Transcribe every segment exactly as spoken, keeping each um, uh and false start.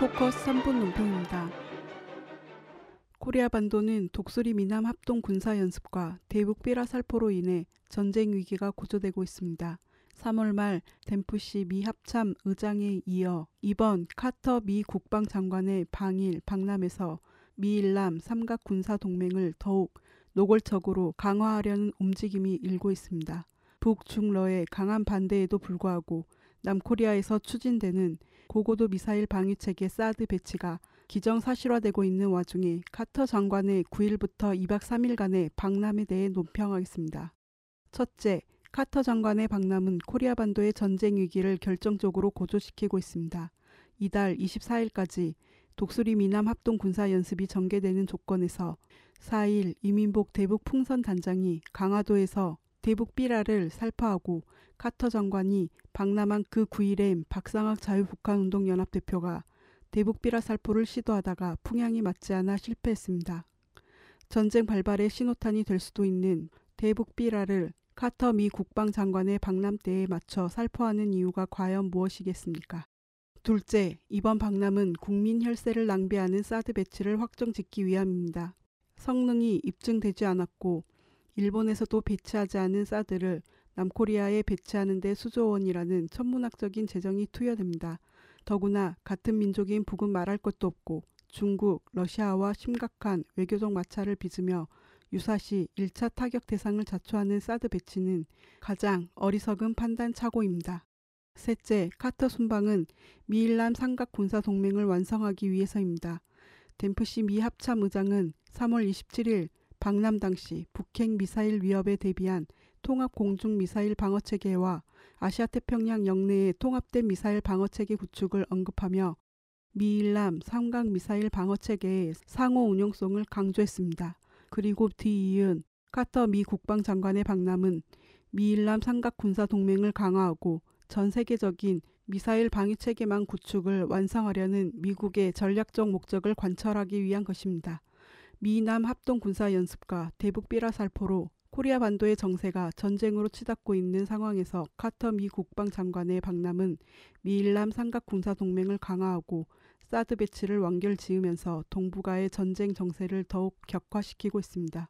포커스 삼 분 논평입니다. 코리아 반도는 독수리 미남 합동 군사연습과 대북 삐라살포로 인해 전쟁 위기가 고조되고 있습니다. 삼월 말 덴프시 미 합참 의장에 이어 이번 카터 미 국방장관의 방일 박람에서 미일남 삼각 군사동맹을 더욱 노골적으로 강화하려는 움직임이 일고 있습니다. 북중러의 강한 반대에도 불구하고 남코리아에서 추진되는 고고도 미사일 방위체계 사드 배치가 기정사실화되고 있는 와중에 카터 장관의 구일부터 이박 삼일간의 방남에 대해 논평하겠습니다. 첫째, 카터 장관의 방남은 코리아 반도의 전쟁 위기를 결정적으로 고조시키고 있습니다. 이달 이십사일까지 독수리 미남 합동 군사연습이 전개되는 조건에서 사일 이민복 대북 풍선 단장이 강화도에서 대북 삐라를 살파하고 카터 장관이 방남한 그 구일엔 박상학 자유북한운동연합 대표가 대북 삐라 살포를 시도하다가 풍향이 맞지 않아 실패했습니다. 전쟁 발발의 신호탄이 될 수도 있는 대북 삐라를 카터 미 국방장관의 방남 때에 맞춰 살포하는 이유가 과연 무엇이겠습니까? 둘째, 이번 방남은 국민 혈세를 낭비하는 사드 배치를 확정짓기 위함입니다. 성능이 입증되지 않았고 일본에서도 배치하지 않은 사드를 남코리아에 배치하는 데 수조원이라는 천문학적인 재정이 투여됩니다. 더구나 같은 민족인 북은 말할 것도 없고 중국, 러시아와 심각한 외교적 마찰을 빚으며 유사시 일차 타격 대상을 자초하는 사드 배치는 가장 어리석은 판단 착오입니다. 셋째, 카터 순방은 미일남 삼각 군사동맹을 완성하기 위해서입니다. 덴프시 미 합참 의장은 삼월 이십칠일 방남 당시 북핵 미사일 위협에 대비한 통합공중미사일 방어체계와 아시아태평양 영내의 통합된 미사일 방어체계 구축을 언급하며 미일남 삼각미사일 방어체계의 상호 운용성을 강조했습니다. 그리고 뒤이은 카터 미 국방장관의 방남은 미일남 삼각군사동맹을 강화하고 전세계적인 미사일 방위체계망 구축을 완성하려는 미국의 전략적 목적을 관철하기 위한 것입니다. 미남 합동군사연습과 대북 삐라살포로 코리아 반도의 정세가 전쟁으로 치닫고 있는 상황에서 카터 미 국방장관의 방남은 미일남 삼각군사동맹을 강화하고 사드 배치를 완결지으면서 동북아의 전쟁 정세를 더욱 격화시키고 있습니다.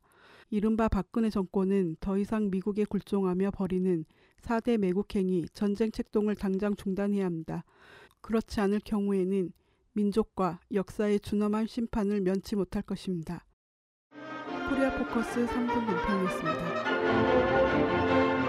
이른바 박근혜 정권은 더 이상 미국에 굴종하며 벌이는 사대 매국행위, 전쟁 책동을 당장 중단해야 합니다. 그렇지 않을 경우에는 민족과 역사의 준엄한 심판을 면치 못할 것입니다. 코리아 포커스 삼 분 논평이었습니다.